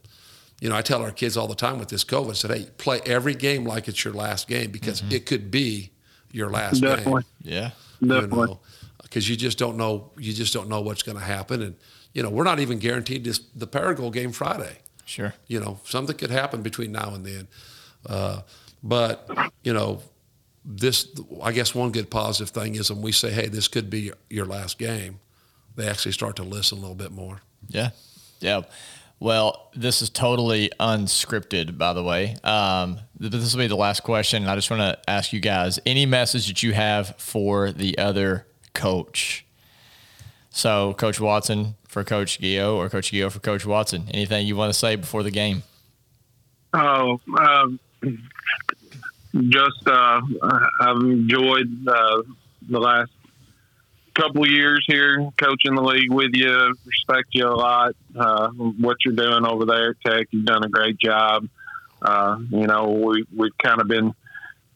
you know, I tell our kids all the time with this COVID, I said, "Hey, play every game like it's your last game because mm-hmm. it could be your last Definitely. game." Yeah. Definitely. You know, because you just don't know, you just don't know what's going to happen, and you know we're not even guaranteed this, the Paragould game Friday. Sure, you know something could happen between now and then, uh, but you know this. I guess one good positive thing is when we say, "Hey, this could be your, your last game," they actually start to listen a little bit more. Yeah, yeah. Well, this is totally unscripted, by the way. Um, this will be the last question. I just want to ask you guys any message that you have for the other coach. So Coach Watson for Coach Guiot or Coach Guiot for Coach Watson, anything you want to say before the game? Oh, um, just, uh, I've enjoyed, uh, the last couple years here coaching the league with you, respect you a lot, uh, what you're doing over there at Tech. You've done a great job. Uh, you know, we, we've kind of been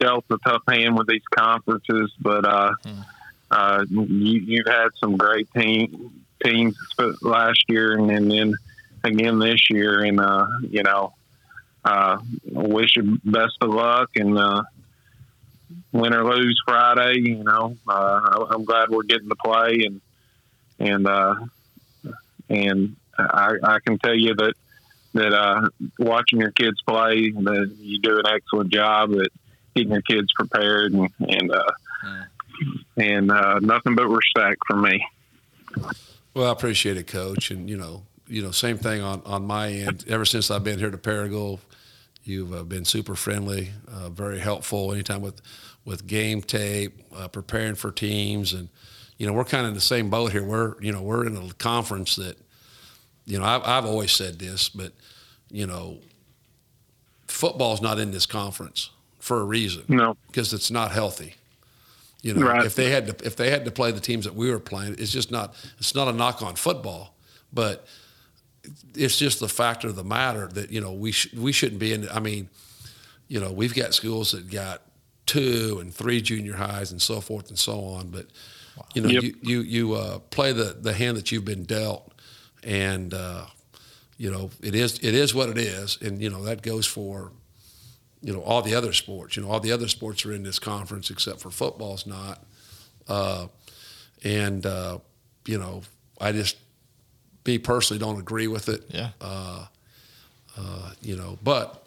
dealt a tough hand with these conferences, but, uh, mm. Uh, you, you've had some great team, teams last year and, and then again this year. And, uh, you know, uh, wish you best of luck. And uh, win or lose Friday, you know, uh, I'm glad we're getting to play. And and uh, and I, I can tell you that, that uh, watching your kids play, that you do an excellent job. That keeping your kids prepared and and uh, mm. and uh, nothing but respect for me. Well, I appreciate it, Coach, and you know, you know, same thing on, on my end. Ever since I've been here to Paragould, you've uh, been super friendly, uh, very helpful. Anytime with with game tape, uh, preparing for teams, and you know, we're kind of in the same boat here. We're you know, we're in a conference that, you know, I've, I've always said this, but you know, football's not in this conference for a reason. No, because it's not healthy. You know, right. if they had to, if they had to play the teams that we were playing, it's just not, it's not a knock on football, but it's just the factor of the matter that, you know, we sh- we shouldn't be in. I mean, you know, we've got schools that got two and three junior highs and so forth and so on, but wow. you know, yep. you, you, you uh, play the, the hand that you've been dealt, and uh, you know, it is, it is what it is. And, you know, that goes for, you know, all the other sports. You know, all the other sports are in this conference except for football's not. Uh, and, uh, you know, I just, me personally, don't agree with it. Yeah. Uh, uh, you know, but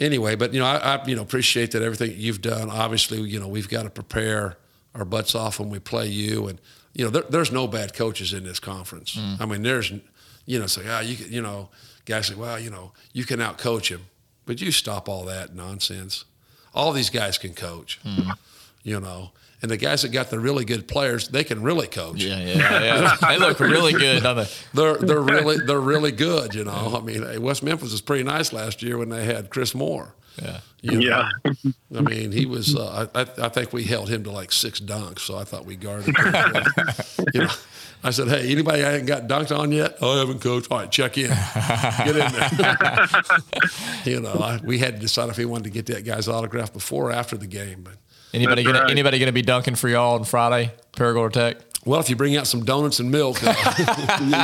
anyway, but, you know, I, I, you know, appreciate that everything you've done. Obviously, you know, we've got to prepare our butts off when we play you. And, you know, there, there's no bad coaches in this conference. Mm. I mean, there's, you know, say, ah, you can, you know, guys say, well, you know, you can outcoach him. But you stop all that nonsense. All these guys can coach, hmm. you know. And the guys that got the really good players, they can really coach. Yeah, yeah, yeah. They look really good, don't they? They're they're really they're really good, you know. I mean, West Memphis was pretty nice last year when they had Chris Moore. Yeah, you know? Yeah. I mean, he was. Uh, I I think we held him to like six dunks, so I thought we guarded him. You know, I said, hey, anybody I haven't got dunked on yet? Oh, I haven't, Coach. All right, check in. Get in there. You know, I, we had to decide if we wanted to get that guy's autograph before or after the game. But anybody gonna, right. anybody gonna be dunking for y'all on Friday, Paragold Tech? Well, if you bring out some donuts and milk, uh,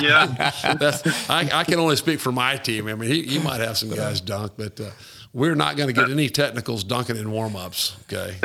yeah, that's, I, I can only speak for my team. I mean, you might have some guys dunk, but uh, we're not going to get any technicals dunking in warm-ups. Okay,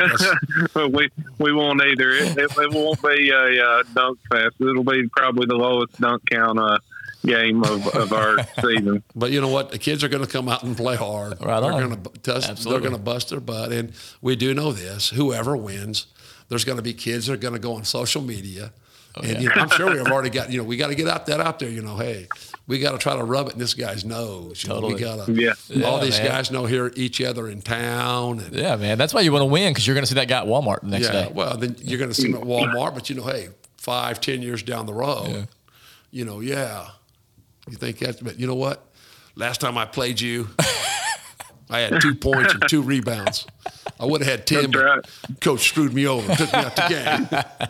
well, we we won't either. It, it, it won't be a uh, dunk fest. It'll be probably the lowest dunk count uh, game of, of our season. But you know what? The kids are going to come out and play hard. Right on. They're going to test. They're going to bust their butt, and we do know this. Whoever wins, there's going to be kids that are going to go on social media. Oh, and yeah. you know, I'm sure we've already got, you know, we got to get out that out there, you know, hey, we got to try to rub it in this guy's nose. You totally. Know, we gotta, yeah. All yeah, these man. guys know here each other in town. And, yeah, man. That's why you want to win, because you're going to see that guy at Walmart the next yeah, day. Well, then you're going to see him at Walmart, but, you know, hey, five, ten years down the road, yeah. you know, yeah. You think that's, but you know what? Last time I played you, I had two points and two rebounds. I would have had ten, but right. Coach screwed me over, took me out the game.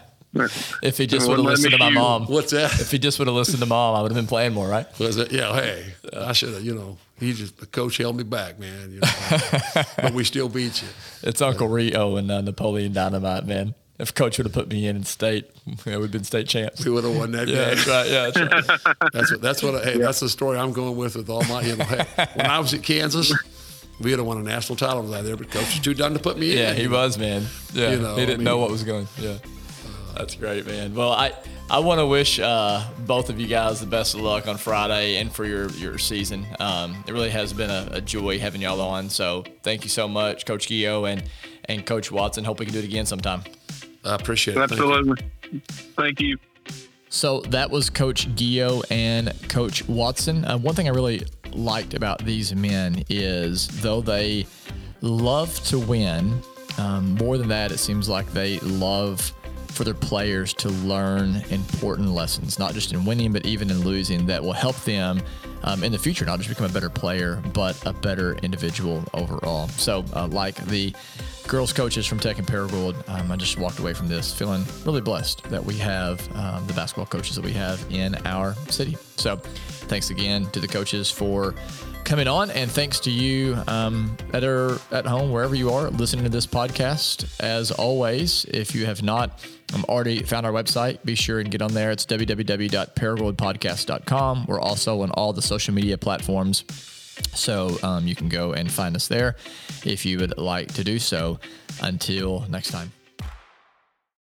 If he just would have listened to my mom. What's that? If he just would have listened to mom, I would have been playing more, right? Was it? Yeah, hey, I should have, you know, he just, the coach held me back, man. You know, but we still beat you. It's Uncle Rio and uh, Napoleon Dynamite, man. If coach would have put me in in state, you know, we'd been state champs. We would have won that game. Yeah, that's right. Yeah, that's right. that's what, that's what, I, hey, yeah. that's the story I'm going with with all my, you know, hey, when I was at Kansas, we would have won a national title without there, but coach was too done to put me in. Yeah, he was, man. Yeah, you know, he didn't I mean, know what was going. Yeah. That's great, man. Well, I, I want to wish uh, both of you guys the best of luck on Friday and for your, your season. Um, it really has been a, a joy having y'all on. So thank you so much, Coach Guiot and, and Coach Watson. Hope we can do it again sometime. I appreciate it. Absolutely. Thank you. Thank you. So that was Coach Guiot and Coach Watson. Uh, one thing I really liked about these men is though they love to win, um, more than that, it seems like they love for their players to learn important lessons, not just in winning, but even in losing, that will help them um, in the future, not just become a better player, but a better individual overall. So uh, like the girls coaches from Tech and Paragould, um, I just walked away from this feeling really blessed that we have um, the basketball coaches that we have in our city. So thanks again to the coaches for coming on, and thanks to you um, at, our, at home, wherever you are, listening to this podcast. As always, if you have not um, already found our website, be sure and get on there. It's w w w dot paragold podcast dot com. We're also on all the social media platforms, so um, you can go and find us there if you would like to do so. Until next time.